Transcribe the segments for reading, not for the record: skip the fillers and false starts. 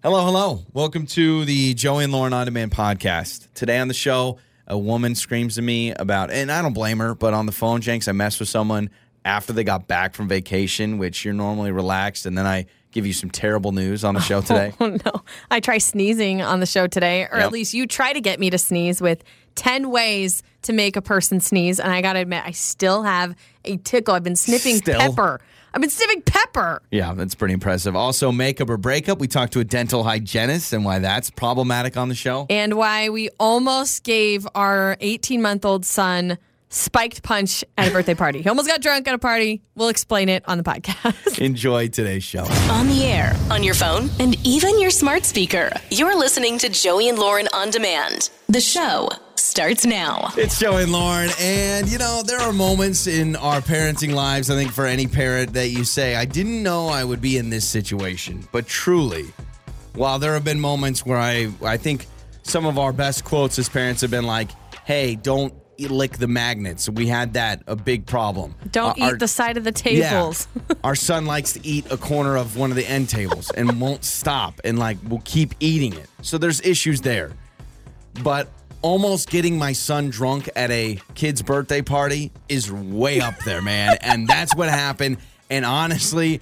Hello, hello. Welcome to the Joey and Lauren On Demand podcast. Today on the show, a woman screams to me about, and I don't blame her, but on the phone, Jenks, I messed with someone after they got back from vacation, which you're normally relaxed, and then I give you some terrible news on the show today. Oh, no. I try sneezing on the show today, or at least you try to get me to sneeze with 10 ways to make a person sneeze, and I got to admit, I still have a tickle. I've been sniffing pepper. Yeah, that's pretty impressive. Also, makeup or breakup. We talked to a dental hygienist and why that's problematic on the show. And why we almost gave our 18-month-old son spiked punch at a birthday party. He almost got drunk at a party. We'll explain it on the podcast. Enjoy today's show. On the air, on your phone, and even your smart speaker. You're listening to Joey and Lauren On Demand. The show starts now. It's Joey and Lauren, and you know, there are moments in our parenting lives, I think for any parent, that you say, I didn't know I would be in this situation. But truly, while there have been moments where I think some of our best quotes as parents have been like, hey, don't lick the magnets. We had that, a big problem. Don't eat the side of the tables. Yeah, our son likes to eat a corner of one of the end tables and won't stop and will keep eating it. So there's issues there. But almost getting my son drunk at a kid's birthday party is way up there, man. And that's what happened. And honestly,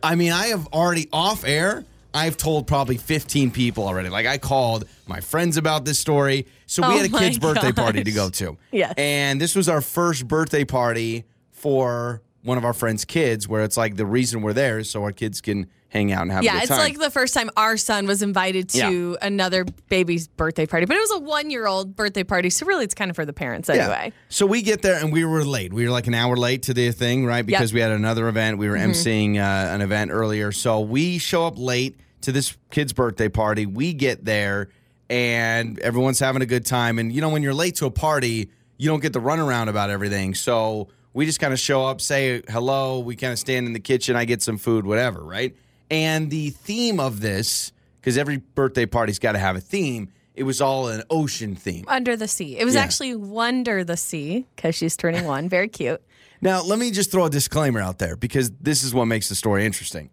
I mean, I have already off air. I've told probably 15 people already. I called my friends about this story. So we had a kid's birthday party to go to. Yes. And this was our first birthday party for one of our friends' kids, where it's like the reason we're there is so our kids can hang out and have a good time. Yeah, it's like the first time our son was invited to another baby's birthday party. But it was a one-year-old birthday party, so really it's kind of for the parents anyway. So we get there, and we were late. We were like an hour late to the thing, right? Because we had another event. We were emceeing an event earlier. So we show up late to this kid's birthday party. We get there, and everyone's having a good time. And, you know, when you're late to a party, you don't get the runaround about everything. So we just kind of show up, say hello. We kind of stand in the kitchen. I get some food, whatever, right? And the theme of this, because every birthday party's got to have a theme, it was all an ocean theme. Under the sea. It was actually Wonder the Sea, because she's turning one. Very cute. Now, let me just throw a disclaimer out there, because this is what makes the story interesting.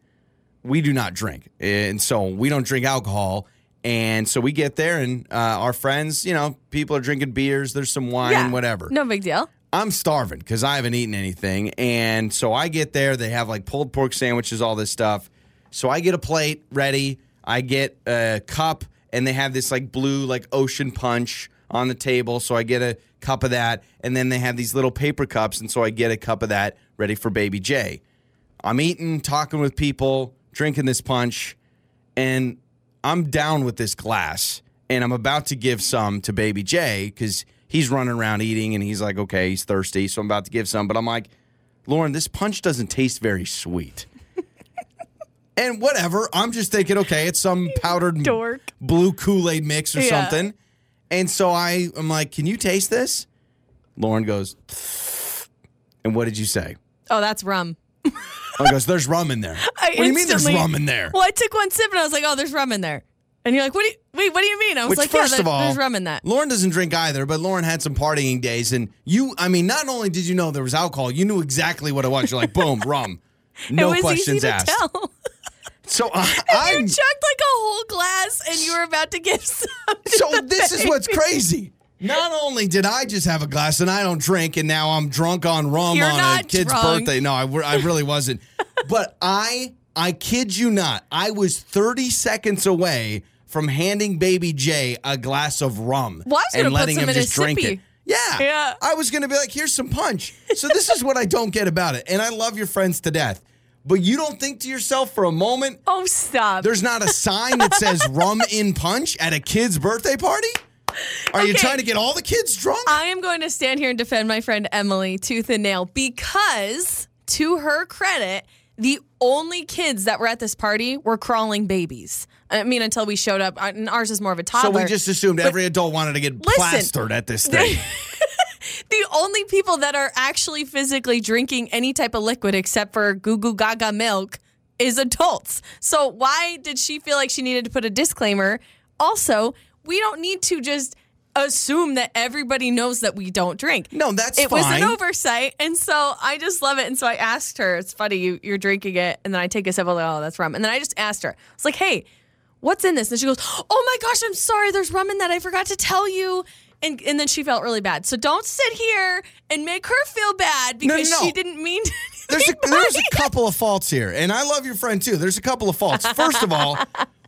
We do not drink, and so we don't drink alcohol. And so we get there, and our friends, you know, people are drinking beers. There's some wine, whatever. No big deal. I'm starving because I haven't eaten anything. And so I get there. They have pulled pork sandwiches, all this stuff. So I get a plate ready. I get a cup, and they have this blue ocean punch on the table. So I get a cup of that. And then they have these little paper cups. And so I get a cup of that ready for baby Jay. I'm eating, talking with people, drinking this punch. And I'm down with this glass. And I'm about to give some to baby Jay because he's running around eating, and he's like, okay, he's thirsty, so I'm about to give some. But I'm like, Lauren, this punch doesn't taste very sweet. And whatever, I'm just thinking, okay, it's some powdered blue Kool-Aid mix or something. And so I'm like, can you taste this? Lauren goes, and what did you say? Oh, that's rum. I goes, there's rum in there. What do you mean there's rum in there? Well, I took one sip, and I was like, oh, there's rum in there. And you're like, what do you mean? I was there's rum in that. Lauren doesn't drink either, but Lauren had some partying days. And not only did you know there was alcohol, you knew exactly what it was. You're like, boom, rum. No questions asked. It was easy to tell. So you chugged a whole glass, and you were about to give some. So this is what's crazy. Not only did I just have a glass, and I don't drink, and now I'm drunk on rum on a kid's birthday. No, I really wasn't. But I kid you not, I was 30 seconds away from handing baby Jay a glass of rum and letting him just drink it. Yeah. I was going to be like, here's some punch. So this is what I don't get about it. And I love your friends to death. But you don't think to yourself for a moment. Oh, stop. There's not a sign that says rum in punch at a kid's birthday party? Are you trying to get all the kids drunk? I am going to stand here and defend my friend Emily tooth and nail because, to her credit, the only kids that were at this party were crawling babies. I mean, until we showed up, and ours is more of a toddler. So we just assumed every adult wanted to get plastered at this thing. The only people that are actually physically drinking any type of liquid except for Goo Goo Gaga milk is adults. So why did she feel like she needed to put a disclaimer? Also, we don't need to just assume that everybody knows that we don't drink. No, that's fine. It was an oversight, and so I just love it. And so I asked her, it's funny, you're drinking it, and then I take a sip, I'm like, oh, that's rum. And then I just asked her, I was like, hey, what's in this? And she goes, oh my gosh, I'm sorry. There's ramen that I forgot to tell you. And then she felt really bad. So don't sit here and make her feel bad because she didn't mean to. There's a couple of faults here. And I love your friend, too. There's a couple of faults. First of all,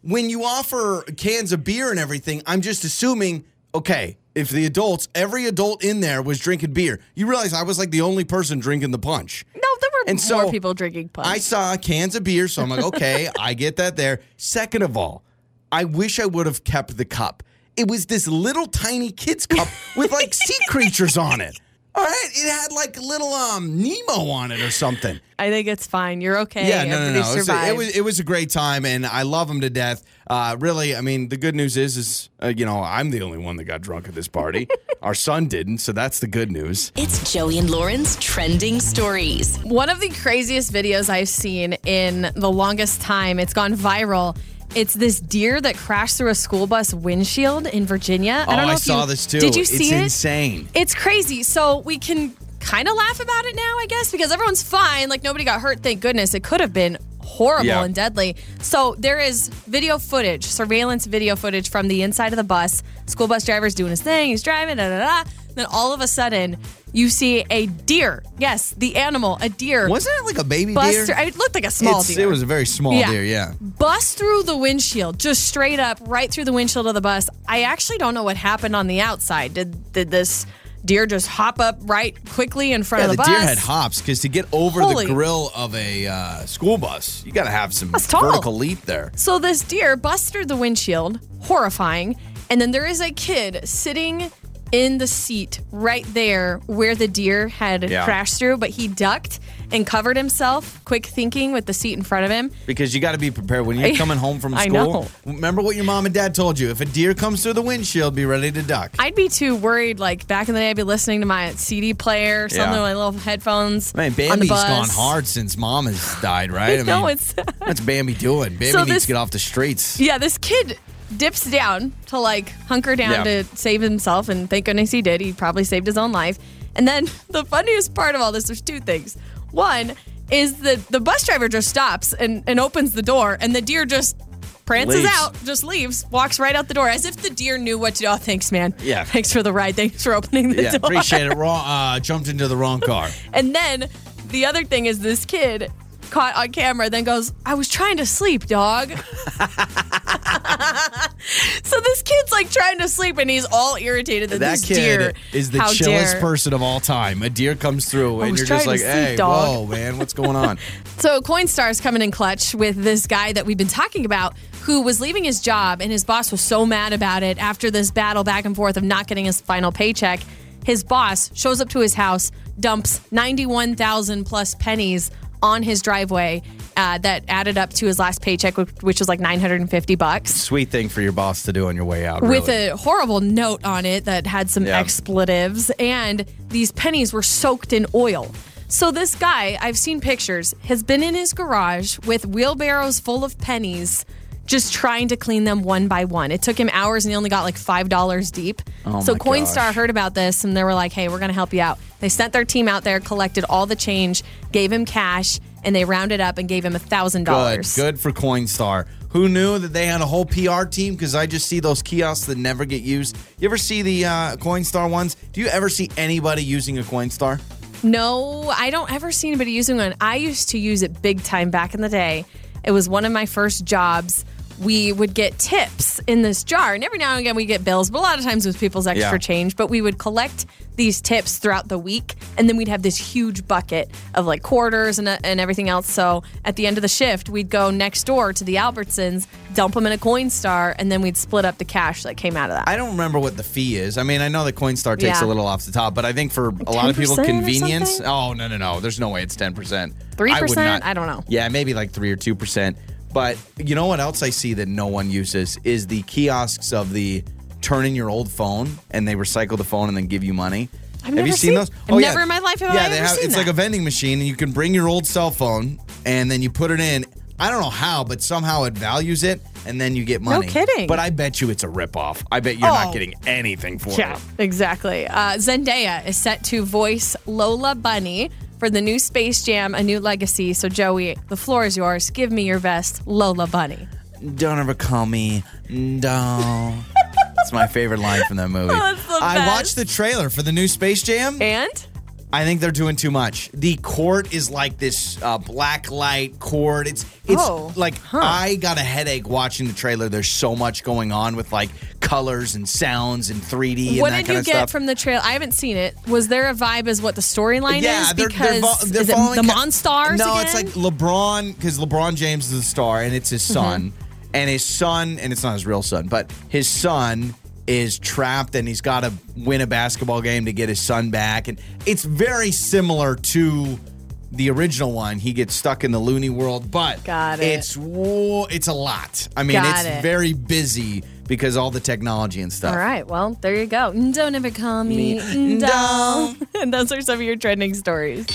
when you offer cans of beer and everything, I'm just assuming, okay, if the adults, every adult in there was drinking beer. You realize I was like the only person drinking the punch. No, there were more people drinking punch. I saw cans of beer, so I'm like, okay, I get that there. Second of all, I wish I would have kept the cup. It was this little tiny kid's cup with, like, sea creatures on it. All right? It had, like, little Nemo on it or something. I think it's fine. You're okay. Yeah, no. It was a great time, and I love them to death. Really, I mean, the good news is I'm the only one that got drunk at this party. Our son didn't, so that's the good news. It's Joey and Lauren's Trending Stories. One of the craziest videos I've seen in the longest time. It's gone viral. It's this deer that crashed through a school bus windshield in Virginia. I saw this too. Did you see it? It's insane. It's crazy. So we can kind of laugh about it now, I guess, because everyone's fine. Like, nobody got hurt, thank goodness. It could have been horrible and deadly. So there is surveillance video footage from the inside of the bus. School bus driver's doing his thing. He's driving, da-da-da. Then all of a sudden, you see a deer. Yes, the animal, a deer. Wasn't it like a baby deer? It looked like a small deer. It was a very small deer, yeah. Bust through the windshield, just straight up, right through the windshield of the bus. I actually don't know what happened on the outside. Did this deer just hop up right quickly in front of the bus? Yeah, the deer had hops because to get over the grill of a school bus, you got to have some vertical leap there. So this deer busts through the windshield, horrifying, and then there is a kid sitting in the seat right there where the deer had crashed through, but he ducked and covered himself, quick thinking, with the seat in front of him. Because you got to be prepared. When you're coming home from school, remember what your mom and dad told you. If a deer comes through the windshield, be ready to duck. I'd be too worried. Like, back in the day, I'd be listening to my CD player, something with my little headphones. Man, Bambi's gone hard since mom has died, right? What's Bambi doing? Bambi needs to get off the streets. Yeah, this kid dips down to, like, hunker down to save himself, and thank goodness he did. He probably saved his own life. And then the funniest part of all this, there's two things. One is that the bus driver just stops and opens the door, and the deer just prances out, just leaves, walks right out the door, as if the deer knew what to do. Oh, thanks, man. Yeah. Thanks for the ride. Thanks for opening the door. Yeah, appreciate it. Jumped into the wrong car. And then the other thing is this kid caught on camera, then goes, I was trying to sleep, dog. So this kid's like trying to sleep and he's all irritated that this deer is the chillest person of all time. A deer comes through and you're just like, hey, whoa, man, what's going on? So Coinstar is coming in clutch with this guy that we've been talking about who was leaving his job and his boss was so mad about it after this battle back and forth of not getting his final paycheck. His boss shows up to his house, dumps 91,000 plus pennies on his driveway that added up to his last paycheck, which was like $950. Sweet thing for your boss to do on your way out. With a horrible note on it that had some expletives, and these pennies were soaked in oil. So this guy, I've seen pictures, has been in his garage with wheelbarrows full of pennies, just trying to clean them one by one. It took him hours and he only got like $5 deep. Oh, so Coinstar heard about this and they were like, hey, we're going to help you out. They sent their team out there, collected all the change, gave him cash, and they rounded up and gave him $1,000. Good for Coinstar. Who knew that they had a whole PR team? Because I just see those kiosks that never get used. You ever see the Coinstar ones? Do you ever see anybody using a Coinstar? No, I don't ever see anybody using one. I used to use it big time back in the day. It was one of my first jobs. We would get tips in this jar. And every now and again, we get bills, but a lot of times it was people's extra change. But we would collect these tips throughout the week. And then we'd have this huge bucket of like quarters and everything else. So at the end of the shift, we'd go next door to the Albertsons, dump them in a Coinstar, and then we'd split up the cash that came out of that. I don't remember what the fee is. I mean, I know that Coinstar takes a little off the top, but I think for a lot of people, convenience. Oh, no. There's no way it's 10%. 3%? I don't know. Yeah, maybe like 3 or 2%. But you know what else I see that no one uses is the kiosks of the turn in your old phone and they recycle the phone and then give you money. Have you seen those? Never in my life have I ever seen that. It's like a vending machine and you can bring your old cell phone and then you put it in. I don't know how, but somehow it values it and then you get money. No kidding. But I bet you it's a ripoff. I bet you're not getting anything for it. Yeah, exactly. Zendaya is set to voice Lola Bunny for the new Space Jam, A New Legacy. So, Joey, the floor is yours. Give me your best Lola Bunny. Don't ever call me doll. It's my favorite line from that movie. Oh, I watched the trailer for the new Space Jam. And? I think they're doing too much. The court is like this black light court. It's like I got a headache watching the trailer. There's so much going on with like colors and sounds and 3D and that kind of stuff. What did you get from the trailer? I haven't seen it. Was there a vibe as what the storyline is? They're following the Monstars again? No, it's like LeBron, because LeBron James is the star and it's his son. Mm-hmm. And his son, and it's not his real son, but his son is trapped and he's got to win a basketball game to get his son back. And it's very similar to the original one. He gets stuck in the loony world, but it's a lot. I mean, it's very busy because all the technology and stuff. All right. Well, there you go. Don't ever call me doll. And those are some of your trending stories.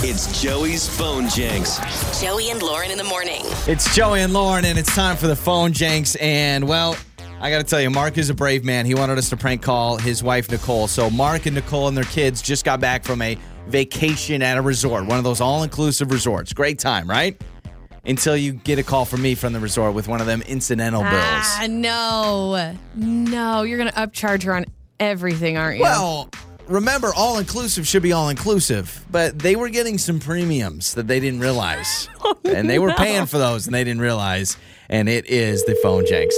It's Joey's Phone Janks. Joey and Lauren in the morning. It's Joey and Lauren, and it's time for the Phone Janks. And, well, I got to tell you, Mark is a brave man. He wanted us to prank call his wife, Nicole. So Mark and Nicole and their kids just got back from a vacation at a resort, one of those all-inclusive resorts. Great time, right? Until you get a call from me from the resort with one of them incidental bills. No, you're going to upcharge her on everything, aren't you? Well, remember, all-inclusive should be all-inclusive, but they were getting some premiums that they didn't realize. And they were paying for those, and they didn't realize. And it is the Phone Janks.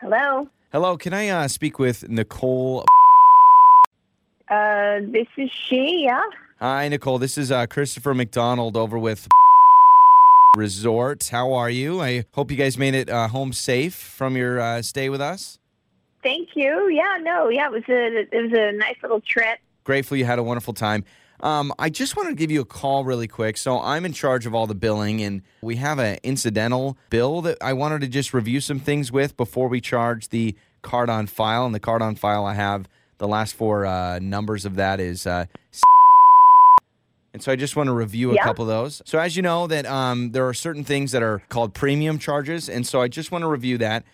Hello? Hello, can I speak with Nicole? This is she, yeah. Hi, Nicole. This is Christopher McDonald over with Resort. How are you? I hope you guys made it home safe from your stay with us. Thank you. Yeah, it was a nice little trip. Grateful you had a wonderful time. I just wanted to give you a call really quick. So I'm in charge of all the billing, and we have an incidental bill that I wanted to just review some things with before we charge the card on file. And the card on file I have, the last four numbers of that is... And so I just want to review a couple of those. So as you know, that there are certain things that are called premium charges, and so I just want to review that.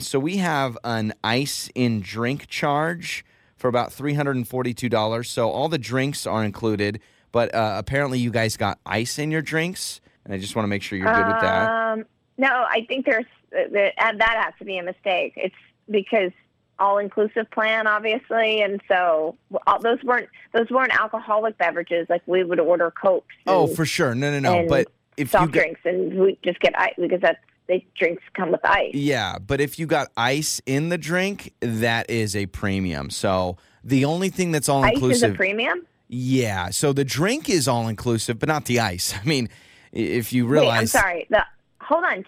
So we have an ice-in-drink charge for about $342. So all the drinks are included, but apparently you guys got ice in your drinks, and I just want to make sure you're good with that. No, I think that has to be a mistake. It's because... all-inclusive plan, obviously, and so those weren't alcoholic beverages. Like we would order Cokes. Oh, for sure, no. But if soft drinks, and we just get ice because the drinks come with ice. Yeah, but if you got ice in the drink, that is a premium. So the only thing that's all-inclusive ice is a premium. Yeah, so the drink is all-inclusive, but not the ice. I mean, if you realize, wait, I'm sorry. Hold on.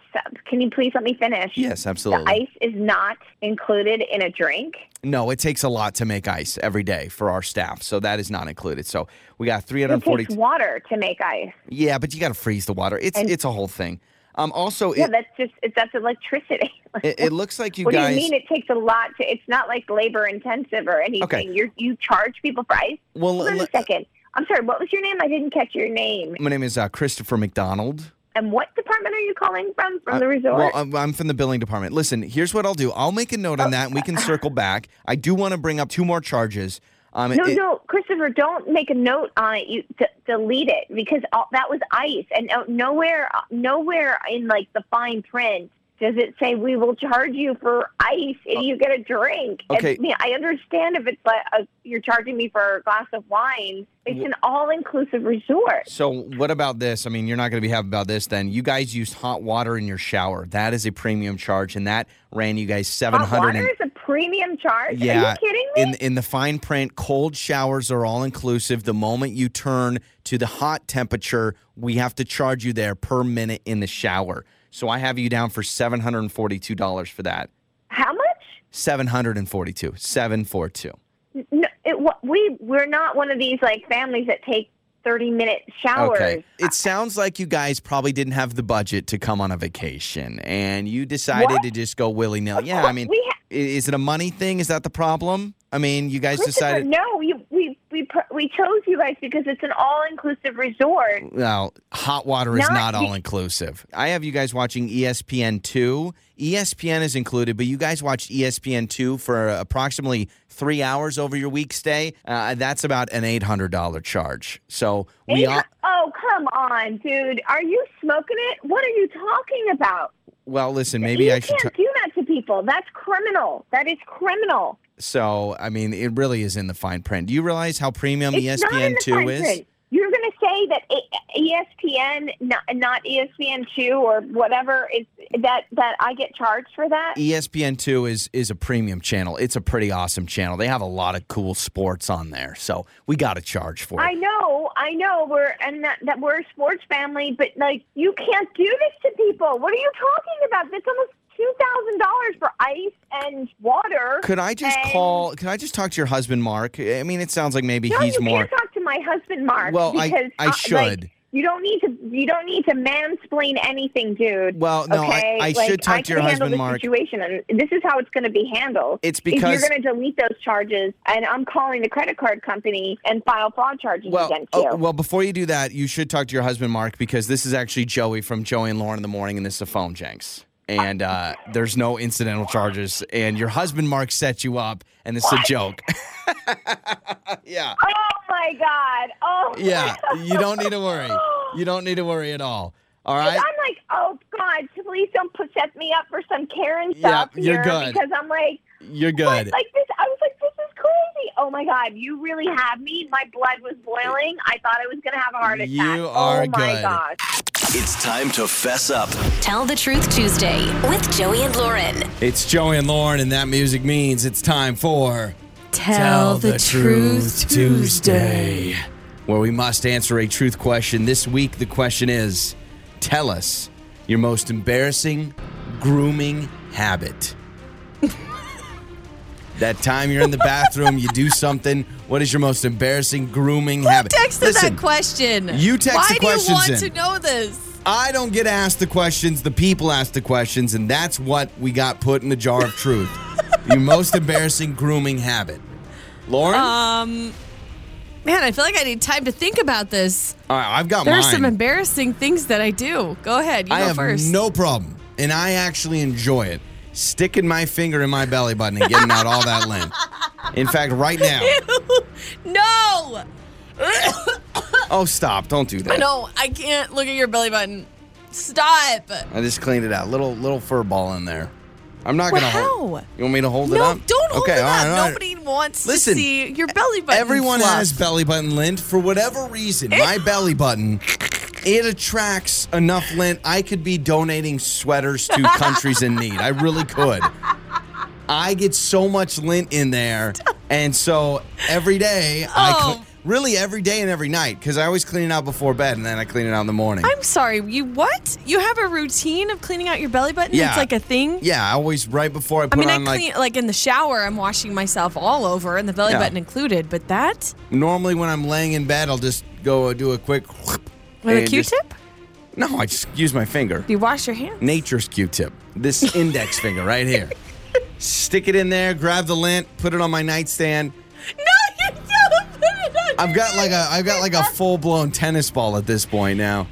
Can you please let me finish? Yes, absolutely. The ice is not included in a drink? No, it takes a lot to make ice every day for our staff, so that is not included. So we got 340. It takes water to make ice. Yeah, but you got to freeze the water. It's a whole thing. Also, that's electricity. It looks like you guys. What do you mean? It takes a lot to. It's not like labor intensive or anything. Okay. You charge people for ice. Well, hold on a second. I'm sorry. What was your name? I didn't catch your name. My name is Christopher McDonald. And what department are you calling from the resort? Well, I'm from the billing department. Listen, here's what I'll do. I'll make a note on that, and we can circle back. I do want to bring up two more charges. No, Christopher, don't make a note on it. You delete it because that was ice. And nowhere in, like, the fine print does it say we will charge you for ice if you get a drink. Okay. And, I understand if it's like you're charging me for a glass of wine. It's an all-inclusive resort. So what about this? I mean, you're not going to be happy about this then. You guys used hot water in your shower. That is a premium charge, and that ran you guys $700. Hot water is a premium charge? Yeah. Are you kidding me? In the fine print, cold showers are all-inclusive. The moment you turn to the hot temperature, we have to charge you there per minute in the shower. So I have you down for $742 for that. How much? 742. 742. No, we're not one of these like families that take 30-minute showers. Okay. It sounds like you guys probably didn't have the budget to come on a vacation, and you decided to just go willy-nilly. Yeah, I mean, is it a money thing? Is that the problem? I mean, you guys decided. No, we chose you guys because it's an all-inclusive resort. Well, hot water is not all-inclusive. I have you guys watching ESPN 2. ESPN is included, but you guys watched ESPN 2 for approximately 3 hours over your week stay. That's about an $800 charge. So we are. Oh, come on, dude. Are you smoking it? What are you talking about? Well, listen, maybe you I should... You can't do that to people. That's criminal. That is criminal. So, I mean, it really is in the fine print. Do you realize how premium it's ESPN2 is? Print. You're going to say that ESPN, not ESPN2 or whatever, is that I get charged for that? ESPN2 is a premium channel. It's a pretty awesome channel. They have a lot of cool sports on there, so we got to charge for it. I know. We're a sports family, but like you can't do this to people. What are you talking about? That's almost $2,000 for ice and water. Could I just talk to your husband, Mark? I mean, it sounds like maybe he's more. No, you can't talk to my husband, Mark. Well, because I should. Like, you don't need to mansplain anything, dude. Well, no, okay? I should talk to your husband, Mark. Situation, and this is how it's going to be handled. It's because you're going to delete those charges, and I'm calling the credit card company and file fraud charges against you. Well, before you do that, you should talk to your husband, Mark, because this is actually Joey from Joey and Lauren in the Morning, and this is a phone jinx. And there's no incidental charges. And your husband, Mark, set you up. And it's a joke. Yeah. Oh, my God. Oh. Yeah. You don't need to worry. You don't need to worry at all. All right? I'm like, oh, God, please don't set me up for some Karen stuff here. Good. Because I'm like. You're good. Like this, I was like, this is crazy. Oh, my God. You really have me. My blood was boiling. I thought I was going to have a heart attack. You are good. Oh, my gosh. It's time to fess up. Tell the Truth Tuesday with Joey and Lauren. It's Joey and Lauren, and that music means it's time for Tell the Truth Tuesday, where we must answer a truth question. This week, the question is, tell us your most embarrassing grooming habit. That time you're in the bathroom, you do something. What is your most embarrassing grooming habit? Who texted that question? You text the questions in. Why do you want to know this? I don't get asked the questions. The people ask the questions, and that's what we got put in the jar of truth. Your most embarrassing grooming habit. Lauren? Man, I feel like I need time to think about this. All right, I've got mine. There's some embarrassing things that I do. Go ahead. You go first. I have no problem, and I actually enjoy it. Sticking my finger in my belly button and getting out all that lint. In fact, right now. Ew, no. Oh, stop. Don't do that. I know. I can't look at your belly button. Stop. I just cleaned it out. Little fur ball in there. I'm not going to hold it. You want me to hold it up? No, don't hold it up. Right. Nobody wants to see your belly button. Everyone has belly button lint. For whatever reason, my belly button... It attracts enough lint. I could be donating sweaters to countries in need. I really could. I get so much lint in there. And so every day, really every day and every night, because I always clean it out before bed and then I clean it out in the morning. I'm sorry. You what? You have a routine of cleaning out your belly button? Yeah. It's like a thing? Yeah. I always, right before I put on like... I mean, like in the shower, I'm washing myself all over and the belly button included, but that? Normally when I'm laying in bed, I'll just go do a quick... With a Q-tip? No, I just use my finger. You wash your hands? Nature's Q-tip. This index finger right here. Stick it in there, grab the lint, put it on my nightstand. No, you don't put it on I've got like a full-blown tennis ball at this point now.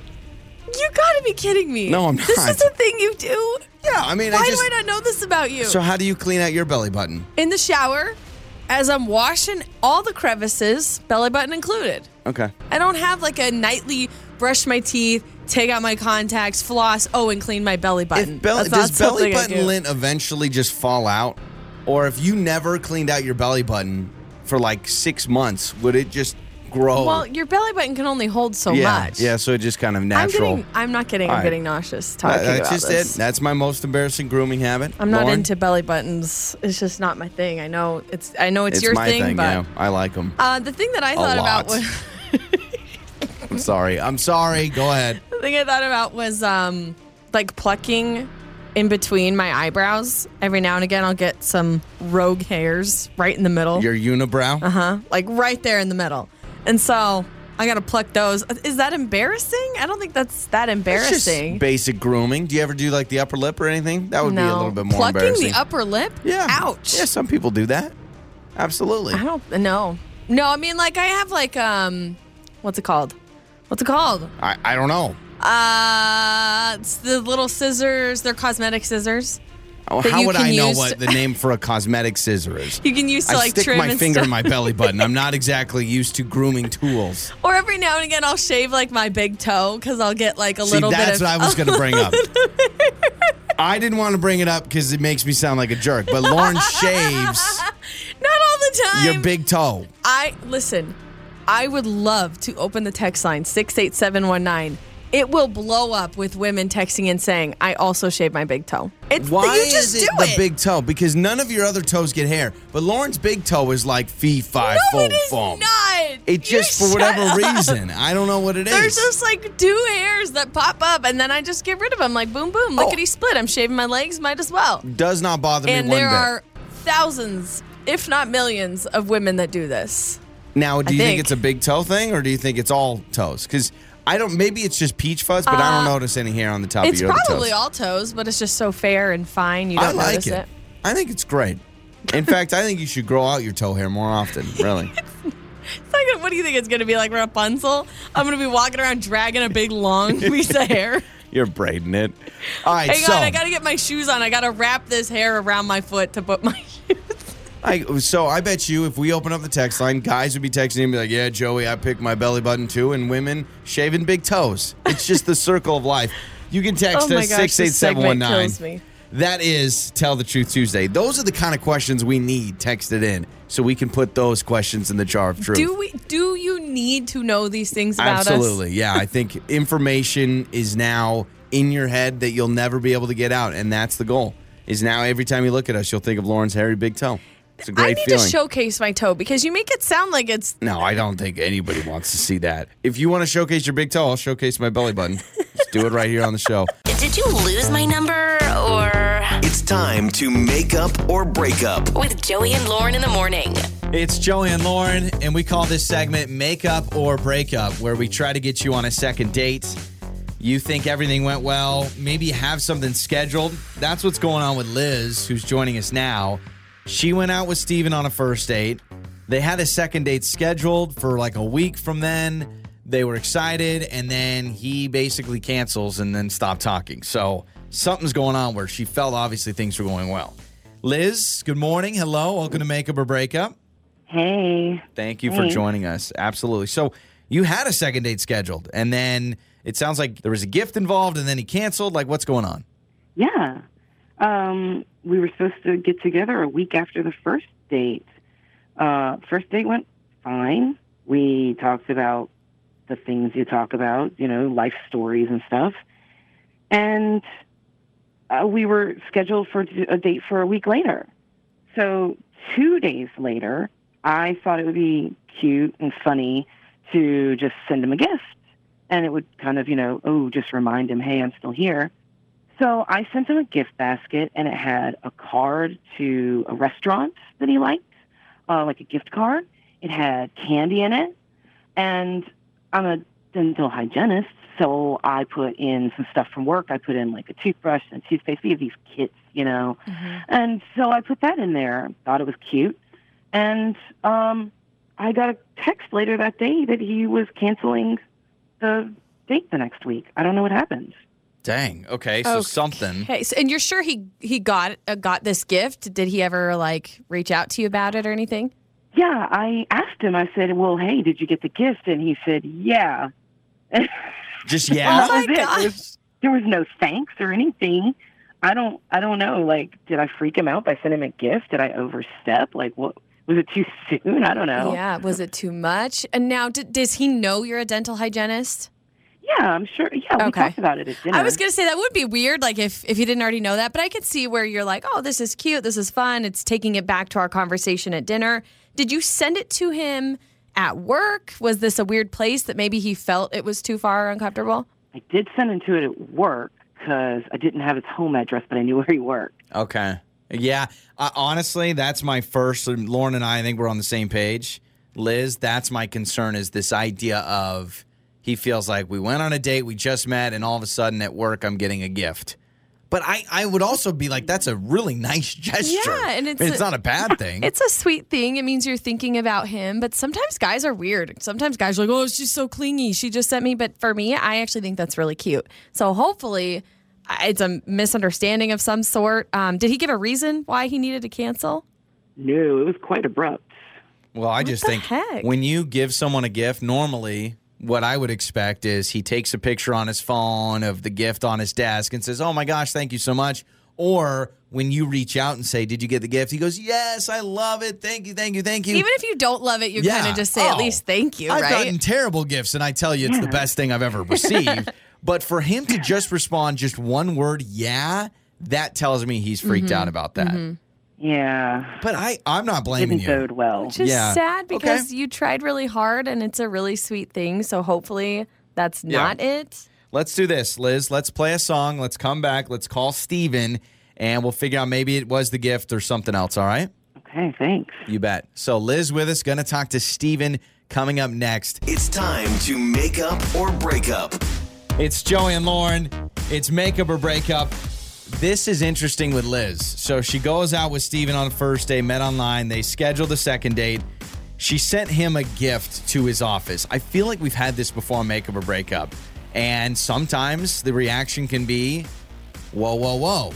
You gotta be kidding me. No, I'm not. This is the thing you do? Yeah, I mean, Why do I not know this about you? So how do you clean out your belly button? In the shower, as I'm washing all the crevices, belly button included. Okay. I don't have like a nightly... brush my teeth, take out my contacts, floss, and clean my belly button. Does belly button lint eventually just fall out? Or if you never cleaned out your belly button for like 6 months, would it just grow? Well, your belly button can only hold so much. Yeah, so it just kind of natural. I'm getting nauseous talking about this. That's just it. That's my most embarrassing grooming habit. I'm not into belly buttons. It's just not my thing. I know it's your my thing, but yeah. I like them. The thing that I thought about was... I'm sorry. Go ahead. The thing I thought about was like plucking in between my eyebrows. Every now and again, I'll get some rogue hairs right in the middle. Your unibrow? Uh-huh. Like right there in the middle. And so I got to pluck those. Is that embarrassing? I don't think that's that embarrassing. It's just basic grooming. Do you ever do like the upper lip or anything? That would be a little bit more embarrassing. Plucking the upper lip? Yeah. Ouch. Yeah, some people do that. Absolutely. I don't know. No, I mean like I have like, what's it called? I don't know. It's the little scissors. They're cosmetic scissors. Oh, how would I know what the name for a cosmetic scissor is? You can use to like trim and stuff. I stick my finger in my belly button. I'm not exactly used to grooming tools. Or every now and again, I'll shave like my big toe because I'll get like a little bit of... See, that's what I was going to bring up. I didn't want to bring it up because it makes me sound like a jerk, but Lauren shaves. Not all the time. Your big toe. I would love to open the text line 68719. It will blow up with women texting and saying, I also shave my big toe. Why is it the big toe? Because none of your other toes get hair. But Lauren's big toe is like fee fi fo foam. Not. It just, for whatever reason, I don't know what it is. There's just like two hairs that pop up, and then I just get rid of them. Like, boom, boom, lickety split. I'm shaving my legs, might as well. Does not bother me one bit. And there are thousands, if not millions, of women that do this. Now, do you think it's a big toe thing, or do you think it's all toes? Because I don't. Maybe it's just peach fuzz, but I don't notice any hair on the top of your toes. It's probably all toes, but it's just so fair and fine. You don't notice it. I think it's great. In fact, I think you should grow out your toe hair more often. Really. What do you think it's going to be like, Rapunzel? I'm going to be walking around dragging a big long piece of hair. You're braiding it. All right. Hang on, I got to get my shoes on. I got to wrap this hair around my foot to put my shoes. So I bet you if we open up the text line, guys would be texting and be like, yeah, Joey, I picked my belly button too, and women shaving big toes. It's just the circle of life. You can text us 68719. That is Tell the Truth Tuesday. Those are the kind of questions we need texted in so we can put those questions in the jar of truth. Do you need to know these things about us? Absolutely, yeah. I think information is now in your head that you'll never be able to get out, and that's the goal. Is now every time you look at us, you'll think of Lauren's hairy big toe. It's a great feeling to showcase my toe because you make it sound like it's... No, I don't think anybody wants to see that. If you want to showcase your big toe, I'll showcase my belly button. Let's do it right here on the show. Did you lose my number or... It's time to make up or break up with Joey and Lauren in the morning. It's Joey and Lauren, and we call this segment Make Up or Break Up, where we try to get you on a second date. You think everything went well. Maybe you have something scheduled. That's what's going on with Liz, who's joining us now. She went out with Steven on a first date. They had a second date scheduled for like a week from then. They were excited, and then he basically cancels and then stopped talking. So something's going on where she felt obviously things were going well. Liz, good morning. Hello. Welcome to Make Up or Break Up. Hey. Thank you for joining us. Absolutely. So you had a second date scheduled, and then it sounds like there was a gift involved, and then he canceled. Like, what's going on? Yeah. We were supposed to get together a week after the first date. First date went fine. We talked about the things you talk about, you know, life stories and stuff. And we were scheduled for a date for a week later. So 2 days later, I thought it would be cute and funny to just send him a gift. And it would kind of, you know, just remind him, hey, I'm still here. So I sent him a gift basket, and it had a card to a restaurant that he liked, like a gift card. It had candy in it, and I'm a dental hygienist, so I put in some stuff from work. I put in like a toothbrush and toothpaste. We have these kits, you know, and so I put that in there. Thought it was cute, and I got a text later that day that he was canceling the date the next week. I don't know what happened. Dang. Okay. So something. Okay. So, and you're sure he got this gift? Did he ever like reach out to you about it or anything? Yeah. I asked him. I said, well, hey, did you get the gift? And he said, yeah. Just yeah. Well, that was it. There was no thanks or anything. I don't know. Like, did I freak him out by sending him a gift? Did I overstep? Like, what? Was it too soon? I don't know. Yeah. Was it too much? And now, does he know you're a dental hygienist? Yeah, I'm sure. Yeah, we talked about it at dinner. I was going to say that would be weird, like if you didn't already know that. But I could see where you're like, oh, this is cute. This is fun. It's taking it back to our conversation at dinner. Did you send it to him at work? Was this a weird place that maybe he felt it was too far or uncomfortable? I did send him to it at work because I didn't have his home address, but I knew where he worked. Okay. Yeah. Honestly, that's my first. Lauren and I think we're on the same page. Liz, that's my concern is this idea of... He feels like we went on a date, we just met, and all of a sudden at work I'm getting a gift. But I would also be like, that's a really nice gesture. Yeah, and it's not a bad thing. It's a sweet thing. It means you're thinking about him. But sometimes guys are weird. Sometimes guys are like, oh, she's so clingy. She just sent me. But for me, I actually think that's really cute. So hopefully it's a misunderstanding of some sort. Did he give a reason why he needed to cancel? No, it was quite abrupt. Well, I just think when you give someone a gift, normally... what I would expect is he takes a picture on his phone of the gift on his desk and says, oh, my gosh, thank you so much. Or when you reach out and say, did you get the gift? He goes, yes, I love it. Thank you, thank you, thank you. Even if you don't love it, you kind of just say, at least thank you, I've gotten terrible gifts, and I tell you it's the best thing I've ever received. But for him to just respond just one word, that tells me he's freaked out about that. Yeah. But I'm not blaming you. Didn't bode well. Which is sad because you tried really hard, and it's a really sweet thing, so hopefully that's not it. Let's do this, Liz. Let's play a song. Let's come back. Let's call Steven, and we'll figure out maybe it was the gift or something else, all right? Okay, thanks. You bet. So Liz with us, going to talk to Steven coming up next. It's time to make up or break up. It's Joey and Lauren. It's make up or break up. This is interesting with Liz. So she goes out with Steven on the first day, met online. They scheduled the second date. She sent him a gift to his office. I feel like we've had this before on Make Up or Break Up. And sometimes the reaction can be, whoa, whoa, whoa.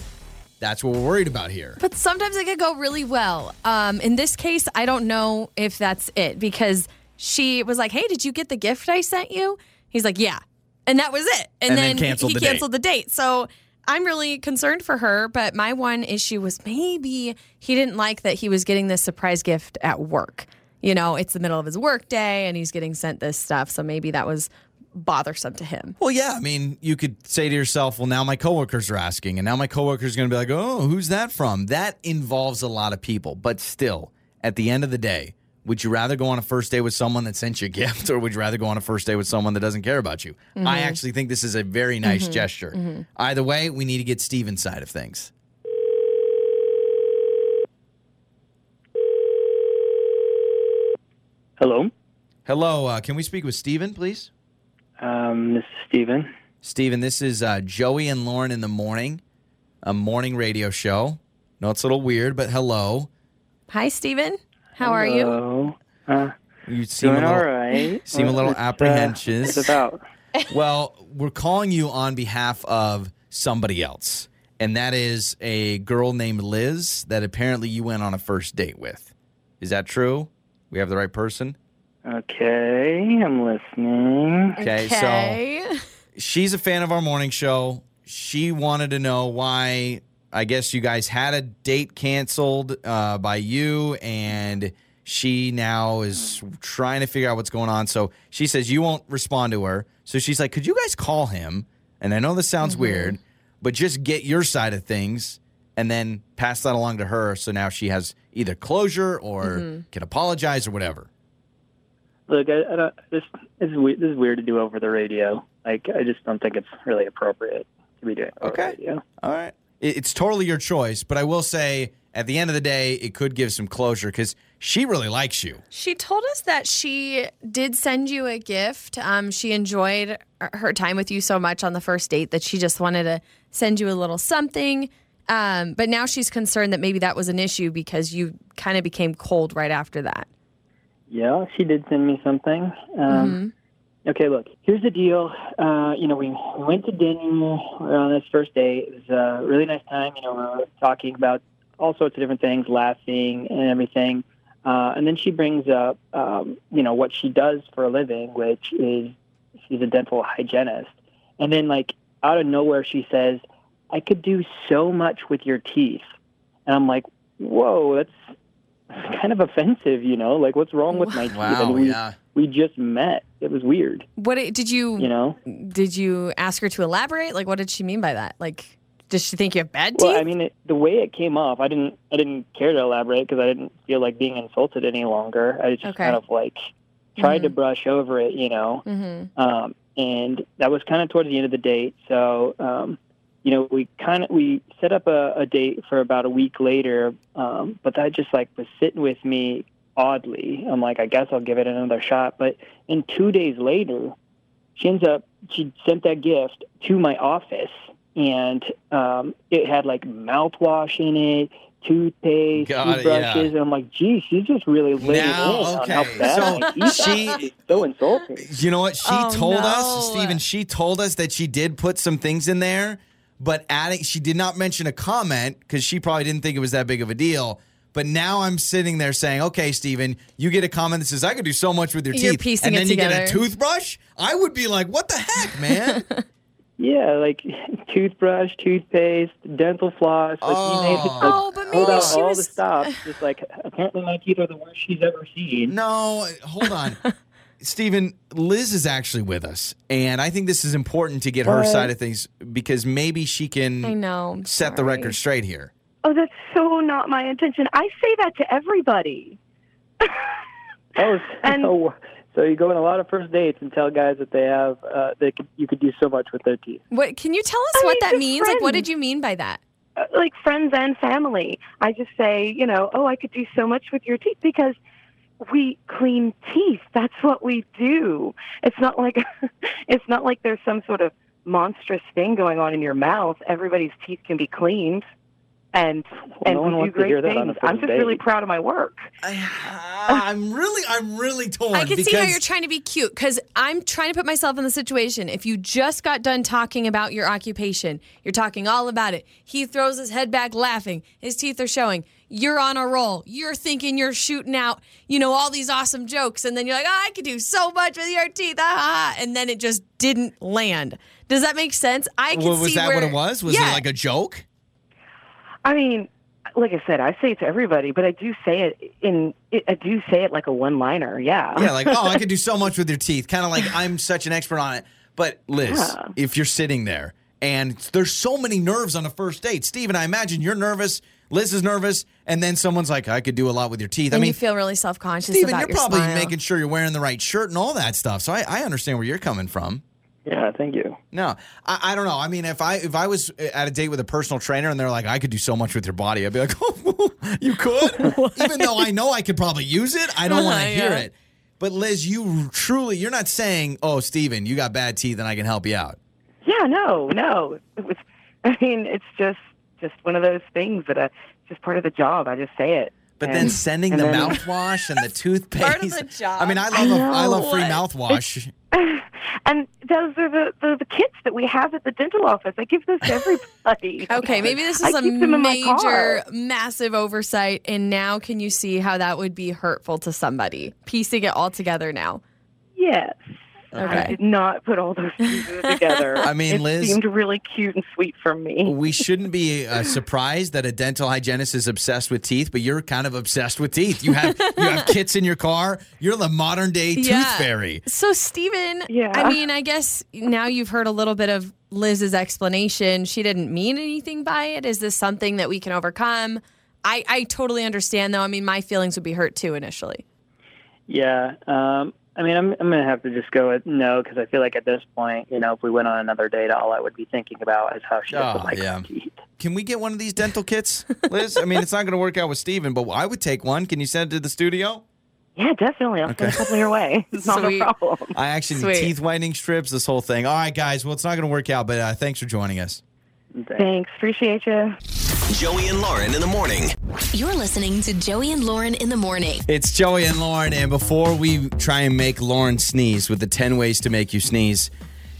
That's what we're worried about here. But sometimes it could go really well. In this case, I don't know if that's it because she was like, hey, did you get the gift I sent you? He's like, yeah. And that was it. And then he canceled the date. So I'm really concerned for her, but my one issue was maybe he didn't like that he was getting this surprise gift at work. You know, it's the middle of his work day and he's getting sent this stuff, so maybe that was bothersome to him. Well, yeah, I mean, you could say to yourself, well, now my coworkers are asking, and now my coworkers are going to be like, oh, who's that from? That involves a lot of people, but still, at the end of the day, would you rather go on a first date with someone that sent you a gift, or would you rather go on a first date with someone that doesn't care about you? Mm-hmm. I actually think this is a very nice gesture. Mm-hmm. Either way, we need to get Steven's side of things. Hello? Hello. Can we speak with Steven, please? This is Steven. Steven, this is Joey and Lauren in the morning, a morning radio show. No, it's a little weird, but hello. Hi, Steven. How are you? You seem doing all right. Seem a little apprehensive. Well, we're calling you on behalf of somebody else, and that is a girl named Liz that apparently you went on a first date with. Is that true? We have the right person? Okay, I'm listening. Okay, so she's a fan of our morning show. She wanted to know why. I guess you guys had a date canceled by you, and she now is trying to figure out what's going on. So she says you won't respond to her. So she's like, could you guys call him? And I know this sounds weird, but just get your side of things and then pass that along to her. So now she has either closure or can apologize or whatever. Look, I don't, this is weird to do over the radio. Like, I just don't think it's really appropriate to be doing over radio. All right. It's totally your choice, but I will say at the end of the day, it could give some closure because she really likes you. She told us that she did send you a gift. She enjoyed her time with you so much on the first date that she just wanted to send you a little something. But now she's concerned that maybe that was an issue because you kind of became cold right after that. Yeah, she did send me something. Okay, look, here's the deal. You know, we went to dinner on this first date. It was a really nice time. You know, we were talking about all sorts of different things, laughing and everything. And then she brings up, you know, what she does for a living, which is she's a dental hygienist. And then, like, out of nowhere, she says, I could do so much with your teeth. And I'm like, whoa, that's kind of offensive, you know? Like, what's wrong with my teeth? Wow, and we just met. It was weird. What did you? You know? Did you ask her to elaborate? Like, what did she mean by that? Like, does she think you have bad teeth? Well, I mean, the way it came off, I didn't care to elaborate because I didn't feel like being insulted any longer. I just kind of like tried to brush over it, you know. And that was kind of towards the end of the date. So, you know, we set up a date for about a week later, but that just like was sitting with me. Oddly, I'm like, I guess I'll give it another shot. But then 2 days later, she sent that gift to my office, and it had like mouthwash in it, toothpaste, toothbrushes. And I'm like, geez, she just really laid it in. She's so insulting. You know what? She told us, Steven, that she did put some things in there, but she did not mention a comment because she probably didn't think it was that big of a deal. But now I'm sitting there saying, okay, Steven, you get a comment that says, I could do so much with your teeth. Piecing and then you together. Get a toothbrush? I would be like, what the heck, man? Yeah, like toothbrush, toothpaste, dental floss. Like, oh. You made it, like, oh, but maybe out she all was... the stops. Just like, apparently my teeth are the worst she's ever seen. No, hold on. Steven, Liz is actually with us, and I think this is important to get her side of things because maybe she can set the record straight here. Oh, that's so not my intention. I say that to everybody. So you go on a lot of first dates and tell guys that they have you could do so much with their teeth. What can you tell us that means? Friends. Like, what did you mean by that? Like friends and family. I just say, I could do so much with your teeth because we clean teeth. That's what we do. It's not like there's some sort of monstrous thing going on in your mouth. Everybody's teeth can be cleaned. And we do great things. I'm just really proud of my work. I'm really torn. I can see how you're trying to be cute because I'm trying to put myself in the situation. If you just got done talking about your occupation, you're talking all about it. He throws his head back laughing. His teeth are showing. You're on a roll. You're thinking you're shooting out, all these awesome jokes. And then you're like, I could do so much with your teeth. Ah. And then it just didn't land. Does that make sense? I can see that what it was? Was it like a joke? I mean, like I said, I say it to everybody, but I do say it like a one-liner, yeah. Yeah, like, I could do so much with your teeth. Kind of like, I'm such an expert on it. But, Liz, if you're sitting there, and there's so many nerves on a first date. Steven, I imagine you're nervous, Liz is nervous, and then someone's like, I could do a lot with your teeth. I mean, you feel really self-conscious Steven, about your smile. Steven, you're probably making sure you're wearing the right shirt and all that stuff, so I understand where you're coming from. Yeah, thank you. No, I don't know. I mean, if I was at a date with a personal trainer and they're like, I could do so much with your body, I'd be like, oh, you could? Even though I know I could probably use it, I don't want to hear it. But Liz, you're not saying, oh, Steven, you got bad teeth and I can help you out. Yeah, no. It's just one of those things that it's just part of the job. I just say it. But then sending the mouthwash and the toothpaste. Part of the job. I mean, I love free mouthwash. And those are the kits that we have at the dental office. I give those to everybody. Okay, maybe this is a major, massive oversight, and now can you see how that would be hurtful to somebody? Piecing it all together now. Yes. Okay. I did not put all those pieces together. I mean, Liz, seemed really cute and sweet from me. We shouldn't be surprised that a dental hygienist is obsessed with teeth, but you're kind of obsessed with teeth. You have kits in your car. You're the modern day tooth fairy. So, Steven, I mean, I guess now you've heard a little bit of Liz's explanation. She didn't mean anything by it. Is this something that we can overcome? I totally understand, though. I mean, my feelings would be hurt too initially. Yeah. I mean, I'm going to have to just go with no, because I feel like at this point, if we went on another date, all I would be thinking about is how she doesn't like her teeth. Can we get one of these dental kits, Liz? I mean, it's not going to work out with Steven, but I would take one. Can you send it to the studio? Yeah, definitely. I'll send a couple your way. It's not a problem. I actually need teeth whitening strips, this whole thing. All right, guys. Well, it's not going to work out, but thanks for joining us. Thanks. Appreciate you. Joey and Lauren in the morning. You're listening to Joey and Lauren in the morning. It's Joey and Lauren, and before we try and make Lauren sneeze with the 10 ways to make you sneeze,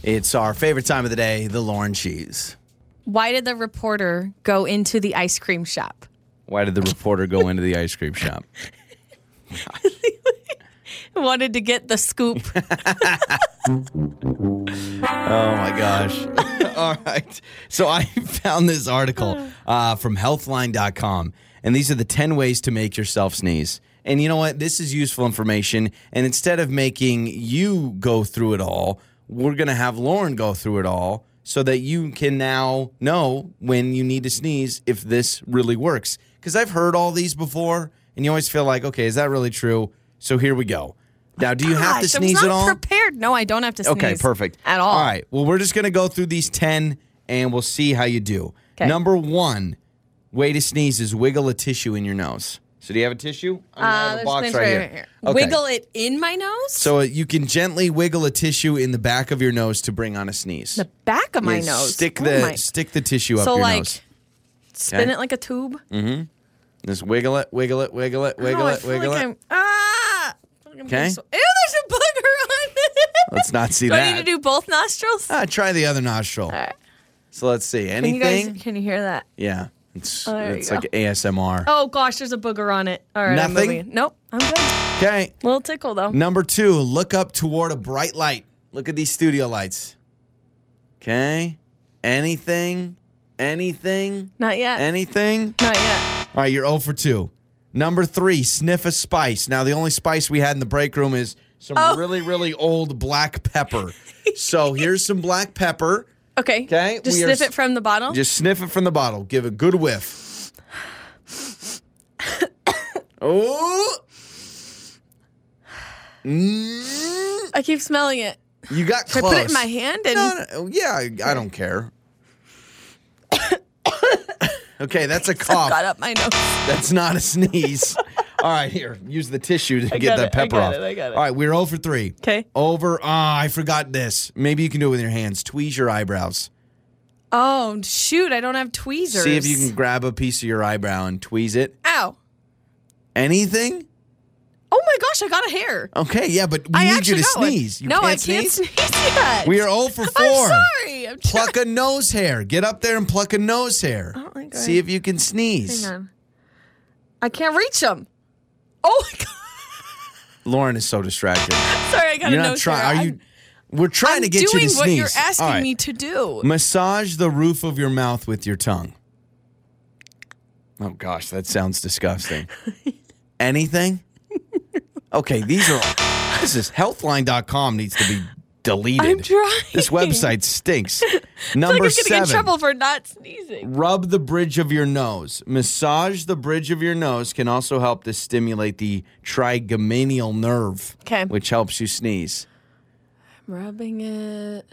it's our favorite time of the day, the Lauren cheese. Why did the reporter go into the ice cream shop? Wanted to get the scoop. Oh, my gosh. All right. So I found this article from Healthline.com, and these are the 10 ways to make yourself sneeze. And you know what? This is useful information, and instead of making you go through it all, we're going to have Lauren go through it all so that you can now know when you need to sneeze if this really works. Because I've heard all these before, and you always feel like, okay, is that really true? So here we go. Now, do you have to sneeze at all? I'm prepared. No, I don't have to sneeze. Okay, perfect. At all. All right. Well, we're just going to go through these 10, and we'll see how you do. Okay. Number one way to sneeze is wiggle a tissue in your nose. So do you have a tissue? I have a box right here. Okay. Wiggle it in my nose? So you can gently wiggle a tissue in the back of your nose to bring on a sneeze. The back of my nose? Stick the tissue up your nose. So, like, spin it like a tube? Mm-hmm. Just wiggle it. Okay. Ew, there's a booger on it. Let's not see that. Do I need to do both nostrils? Try the other nostril. All right. So let's see. Anything? Can you hear that? Yeah. It's like ASMR. Oh, gosh, there's a booger on it. All right. Nothing? Nope, I'm good. Okay. A little tickle, though. Number two, look up toward a bright light. Look at these studio lights. Okay. Anything? Anything? Not yet. Anything? Not yet. All right, you're 0 for 2. Number three, sniff a spice. Now, the only spice we had in the break room is some really, really old black pepper. So here's some black pepper. Okay. Okay. Just sniff it from the bottle? Just sniff it from the bottle. Give a good whiff. Oh. Mm. I keep smelling it. You got close. Should I put it in my hand? And no. Yeah, I don't care. Okay, that's a cough. I got up my nose. That's not a sneeze. All right, here. Use the tissue to get that pepper off. I got it. All right, we're 0 for 3. Okay. I forgot this. Maybe you can do it with your hands. Tweeze your eyebrows. Oh, shoot. I don't have tweezers. See if you can grab a piece of your eyebrow and tweeze it. Ow. Anything? Oh, my gosh. I got a hair. Okay, yeah, but we need you to sneeze. I can't sneeze yet. We are 0 for 4. I'm sorry. Pluck a nose hair. Get up there and pluck a nose hair. Oh, my God. See if you can sneeze. Hang on. I can't reach them. Oh my God! Lauren is so distracted. Sorry, I got a nose hair. Are you? We're trying to get you to sneeze. I'm doing what you're asking me to do. Massage the roof of your mouth with your tongue. Oh gosh, that sounds disgusting. Anything? Okay, these are. This is Healthline.com needs to be deleted. I'm trying. This website stinks. Number 7. You're going to get in trouble for not sneezing. Rub the bridge of your nose. Massage the bridge of your nose can also help to stimulate the trigeminal nerve, which helps you sneeze. I'm rubbing it.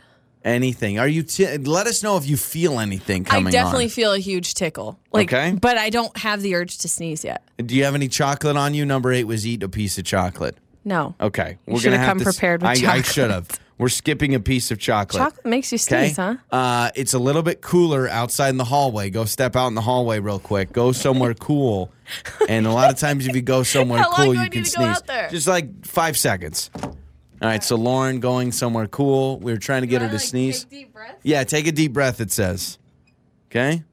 Anything. Are you? Let us know if you feel anything coming on. I definitely feel a huge tickle. But I don't have the urge to sneeze yet. Do you have any chocolate on you? Number 8 was eat a piece of chocolate. No. Okay. You should have come prepared with chocolate. I should have. We're skipping a piece of chocolate. Chocolate makes you sneeze, huh? It's a little bit cooler outside in the hallway. Go step out in the hallway real quick. Go somewhere cool. And a lot of times if you go somewhere cool, you can sneeze. How long do I need to go out there? Just like 5 seconds. All right, so Lauren going somewhere cool. We were trying to get her to sneeze. Take deep breath? Yeah, take a deep breath, it says. Okay?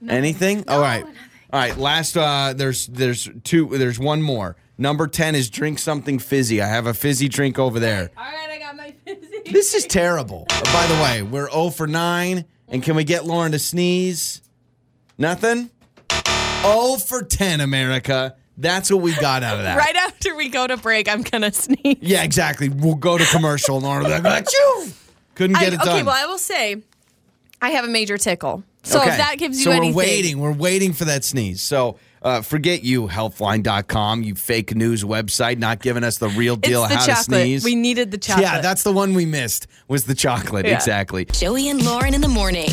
No. Anything? No, all right. Nothing. All right, last, there's one more. Number 10 is drink something fizzy. I have a fizzy drink over there. All right, I got my fizzy. This is terrible. By the way, we're 0 for 9. And can we get Lauren to sneeze? Nothing? 0 for 10, America. That's what we got out of that. Right after we go to break, I'm going to sneeze. Yeah, exactly. We'll go to commercial and Lauren will be like, achoo! Couldn't get it done. Okay, well, I will say I have a major tickle. So if that gives you anything. So we're waiting for that sneeze. So... forget you, Healthline.com, you fake news website, not giving us the real deal of how to sneeze. We needed the chocolate. Yeah, that's the one we missed was the chocolate. Yeah. Exactly. Joey and Lauren in the morning.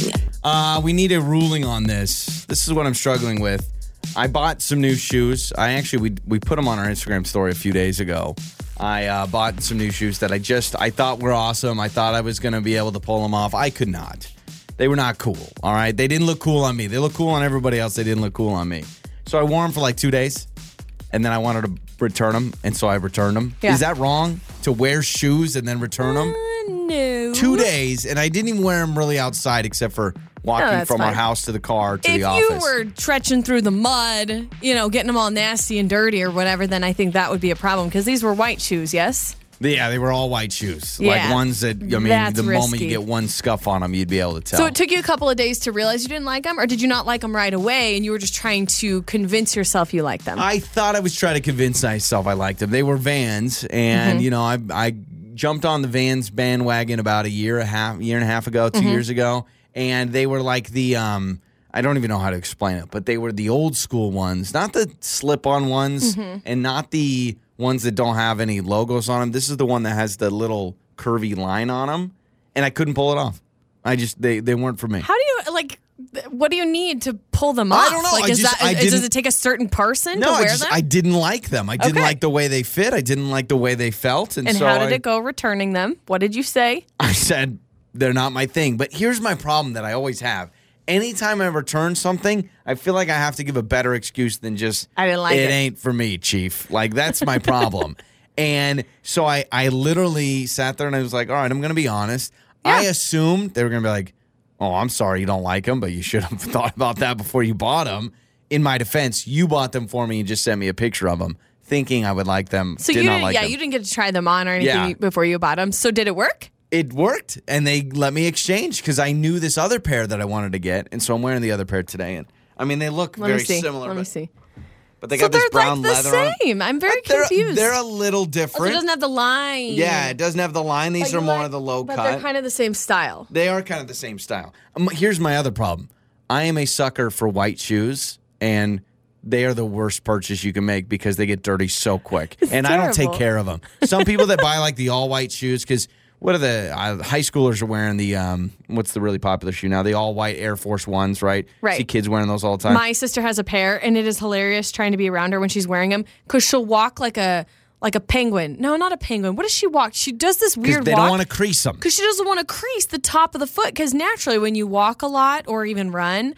We need a ruling on this. This is what I'm struggling with. I bought some new shoes. We put them on our Instagram story a few days ago. I bought some new shoes that I thought were awesome. I thought I was going to be able to pull them off. I could not. They were not cool, all right? They didn't look cool on me. They look cool on everybody else. They didn't look cool on me. So I wore them for like 2 days, and then I wanted to return them, and so I returned them. Yeah. Is that wrong to wear shoes and then return them? No. 2 days, and I didn't even wear them really outside except for walking from our house to the car to the office. If you were trekking through the mud, getting them all nasty and dirty or whatever, then I think that would be a problem because these were white shoes, yes? Yeah, they were all white shoes. Yeah. Like ones that, the moment you get one scuff on them, you'd be able to tell. So it took you a couple of days to realize you didn't like them, or did you not like them right away and you were just trying to convince yourself you liked them? I thought I was trying to convince myself I liked them. They were Vans, and, I jumped on the Vans bandwagon about a year and a half ago, two years ago, and they were like the, I don't even know how to explain it, but they were the old school ones, not the slip-on ones, and not the... ones that don't have any logos on them. This is the one that has the little curvy line on them, and I couldn't pull it off. They weren't for me. How do you, what do you need to pull them off? I don't know. Does it take a certain person to wear them? I didn't like them. I didn't like the way they fit. I didn't like the way they felt. And so how did it go returning them? What did you say? I said, they're not my thing. But here's my problem that I always have. Anytime I return something, I feel like I have to give a better excuse than just, I didn't like it. It ain't for me, chief. Like, that's my problem. And so I literally sat there and I was like, all right, I'm going to be honest. Yeah. I assumed they were going to be like, oh, I'm sorry you don't like them, but you should have thought about that before you bought them. In my defense, you bought them for me and just sent me a picture of them thinking I would like them. So you didn't get to try them on or anything before you bought them. So did it work? It worked, and they let me exchange because I knew this other pair that I wanted to get, and so I'm wearing the other pair today. And I mean, they look very similar. Let me see. But they got this brown leather. They're the same. I'm very confused. They're a little different. Oh, so it doesn't have the line. Yeah, it doesn't have the line. These are more of the low cut. But they're kind of the same style. They are kind of the same style. Here's my other problem. I am a sucker for white shoes, and they are the worst purchase you can make because they get dirty so quick. It's terrible. I don't take care of them. Some people that buy like the all white shoes because what are the high schoolers are wearing the what's the really popular shoe now? The all-white Air Force Ones, right? Right. See kids wearing those all the time. My sister has a pair, and it is hilarious trying to be around her when she's wearing them because she'll walk like a penguin. No, not a penguin. What does she walk? She does this weird walk. Because they don't want to crease them. Because she doesn't want to crease the top of the foot because naturally when you walk a lot or even run,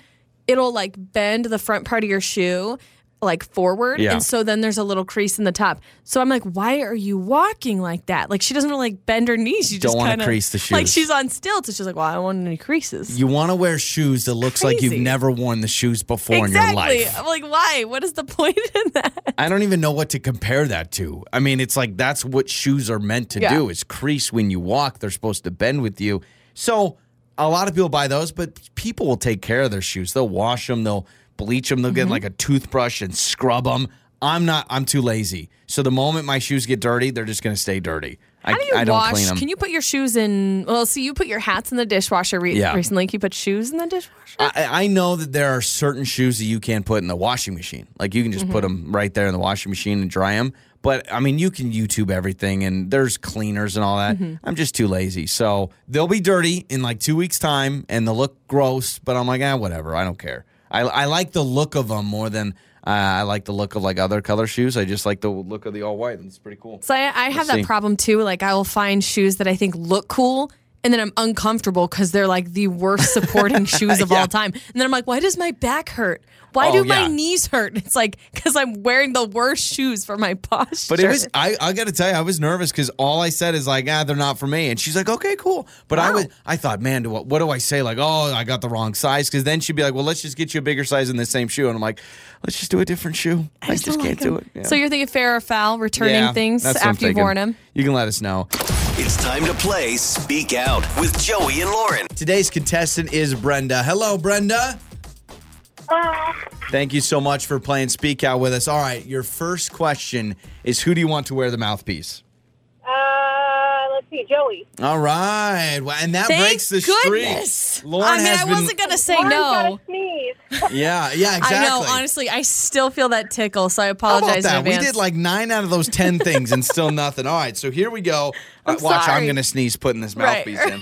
it'll like bend the front part of your shoe like forward, and so then there's a little crease in the top. So I'm like, why are you walking like that? Like she doesn't really like bend her knees. You don't want to crease the shoes. Like she's on stilts, and she's like, well, I don't want any creases. You want to wear shoes that looks crazy. Like you've never worn the shoes before in your life. I'm like, why? What is the point in that? I don't even know what to compare that to. I mean, it's like that's what shoes are meant to do is crease when you walk. They're supposed to bend with you. So a lot of people buy those, but people will take care of their shoes. They'll wash them. They'll bleach them. They'll get like a toothbrush and scrub them. I'm too lazy. So the moment my shoes get dirty, they're just going to stay dirty. I don't clean them. Can you put your shoes in? Well, see, you put your hats in the dishwasher recently. Can you put shoes in the dishwasher? I know that there are certain shoes that you can't put in the washing machine. Like you can just put them right there in the washing machine and dry them. But I mean, you can YouTube everything and there's cleaners and all that. I'm just too lazy. So they'll be dirty in like 2 weeks' time and they'll look gross. But I'm like, whatever. I don't care. I like the look of them more than I like the look of like other color shoes. I just like the look of the all white. It's pretty cool. So I have that problem too. Like I will find shoes that I think look cool and then I'm uncomfortable because they're like the worst supporting shoes of all time. And then I'm like, why does my back hurt? Why do my knees hurt? It's like because I'm wearing the worst shoes for my posture. But it was I got to tell you, I was nervous because all I said is like, they're not for me. And she's like, okay, cool. But I thought, man, what do I say? Like, I got the wrong size. Because then she'd be like, well, let's just get you a bigger size in the same shoe. And I'm like, let's just do a different shoe. I just can't do it. Yeah. So you're thinking fair or foul, returning things after you've worn them? You can let us know. It's time to play Speak Out with Joey and Lauren. Today's contestant is Brenda. Hello, Brenda. Thank you so much for playing Speak Out with us. All right, your first question is who do you want to wear the mouthpiece? Let's see, Joey. All right, and that breaks the streak. Lauren I wasn't going to say no. Yeah, exactly. I know, honestly, I still feel that tickle, so I apologize in advance. We did like 9 out of those 10 things and still nothing. All right, so here we go. Watch, I'm going to sneeze putting this mouthpiece in.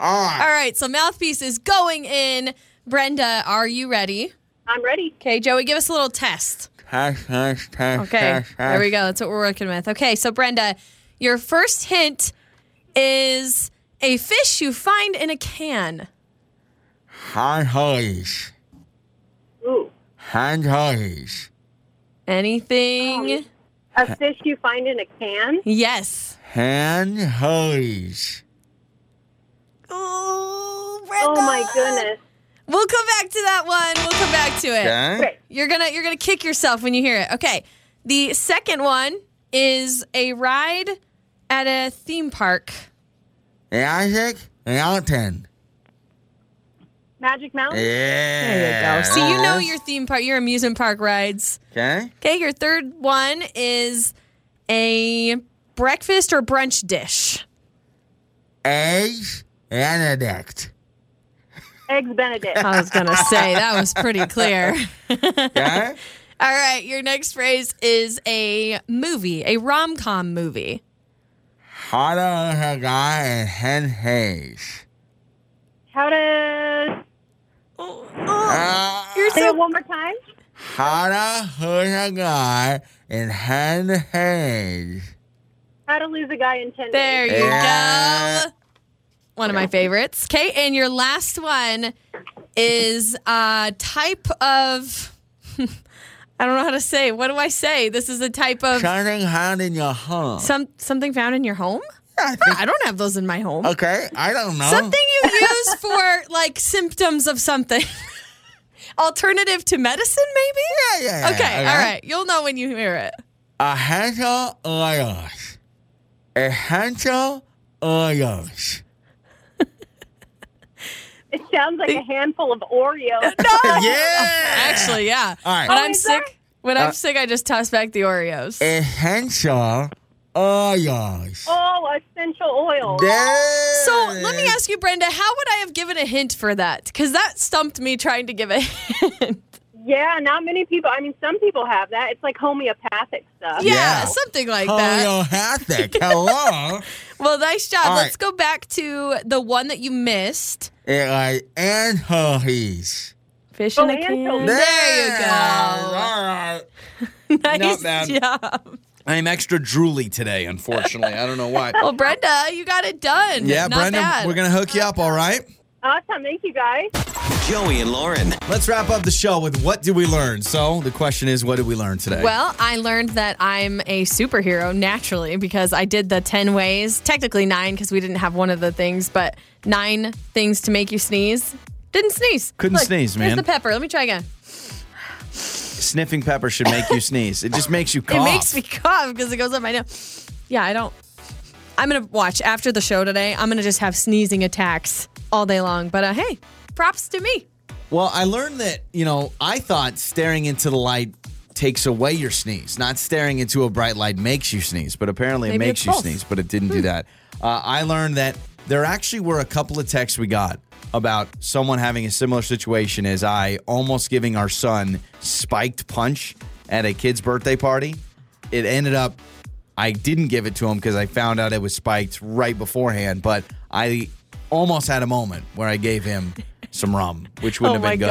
All right. All right, so mouthpiece is going in. Brenda, are you ready? I'm ready. Okay, Joey, give us a little test. Okay, there we go. That's what we're working with. Okay, so Brenda, your first hint is a fish you find in a can. Hand-hoes. Ooh. Hand-hoes. Anything? A fish you find in a can? Yes. Hand-hoes. Oh, Brenda. Oh, my goodness. We'll come back to that one. We'll come back to it. Okay. You're gonna kick yourself when you hear it. Okay. The second one is a ride at a theme park. Magic Mountain? Yeah. There you go. See, you know your theme park, your amusement park rides. Okay. Okay, your third one is a breakfast or brunch dish. Eggs Benedict. Eggs Benedict. I was going to say, that was pretty clear. Yeah? All right, your next phrase is a movie, a rom-com movie. How to guy and hen haze. How to... say it one more time. How to hurt a guy and hen haze. How to lose a guy in 10 days. There you go. One of my favorites. Okay, and your last one is a type of... I don't know how to say. What do I say? This is a type of... Something found in your home. Something found in your home? I don't have those in my home. Okay, I don't know. Something you use for, like, symptoms of something. Alternative to medicine, maybe? Yeah. Okay, all right. You'll know when you hear it. A handle oils. A handle oils. It sounds like a handful of Oreos. No! Yeah! Actually, yeah. All right. When I'm sick, I just toss back the Oreos. Essential oils. Oh, essential oils. Yes. So let me ask you, Brenda, how would I have given a hint for that? Because that stumped me trying to give a hint. Yeah, not many people. I mean, some people have that. It's like homeopathic stuff. Yeah, something like homeopathic. That. Hello. Well, nice job. All Let's go back to the one that you missed. Like anchovies. Fish in a can. There you go. All right. Nice job. I'm extra drooly today, unfortunately. I don't know why. Well, Brenda, you got it done. Yeah, not Brenda, bad. We're going to hook you up, all right? Awesome. Thank you, guys. Joey and Lauren. Let's wrap up the show with what did we learn? So the question is, what did we learn today? Well, I learned that I'm a superhero naturally because I did the 10 ways, technically 9 because we didn't have one of the things, but 9 things to make you sneeze. Didn't sneeze. Couldn't Look, sneeze, man. Here's the pepper. Let me try again. Sniffing pepper should make you sneeze. It just makes you cough. It makes me cough because it goes up my nose. Yeah, I'm going to watch after the show today. I'm going to just have sneezing attacks all day long. But hey, props to me. Well, I learned that, I thought staring into the light takes away your sneeze. Not staring into a bright light makes you sneeze. But apparently it makes you sneeze. But it didn't do that. I learned that there actually were a couple of texts we got about someone having a similar situation as I, almost giving our son spiked punch at a kid's birthday party. It ended up, I didn't give it to him because I found out it was spiked right beforehand, but I almost had a moment where I gave him some rum, which wouldn't have been good.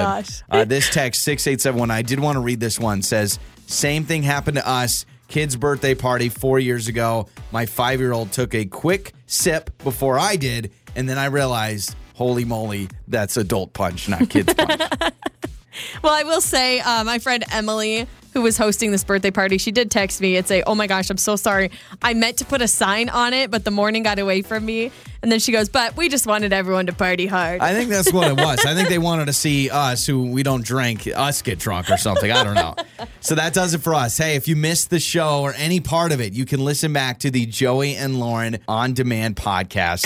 Gosh. This text, 68719, I did want to read this one, says, same thing happened to us. Kid's birthday party 4 years ago. My 5-year-old took a quick sip before I did, and then I realized, holy moly, that's adult punch, not kid's punch. Well, I will say, my friend Emily, who was hosting this birthday party, she did text me and say, oh my gosh, I'm so sorry. I meant to put a sign on it, but the morning got away from me. And then she goes, but we just wanted everyone to party hard. I think that's what it was. I think they wanted to see us, who we don't drink, us get drunk or something. I don't know. So that does it for us. Hey, if you missed the show or any part of it, you can listen back to the Joey and Lauren On Demand podcast.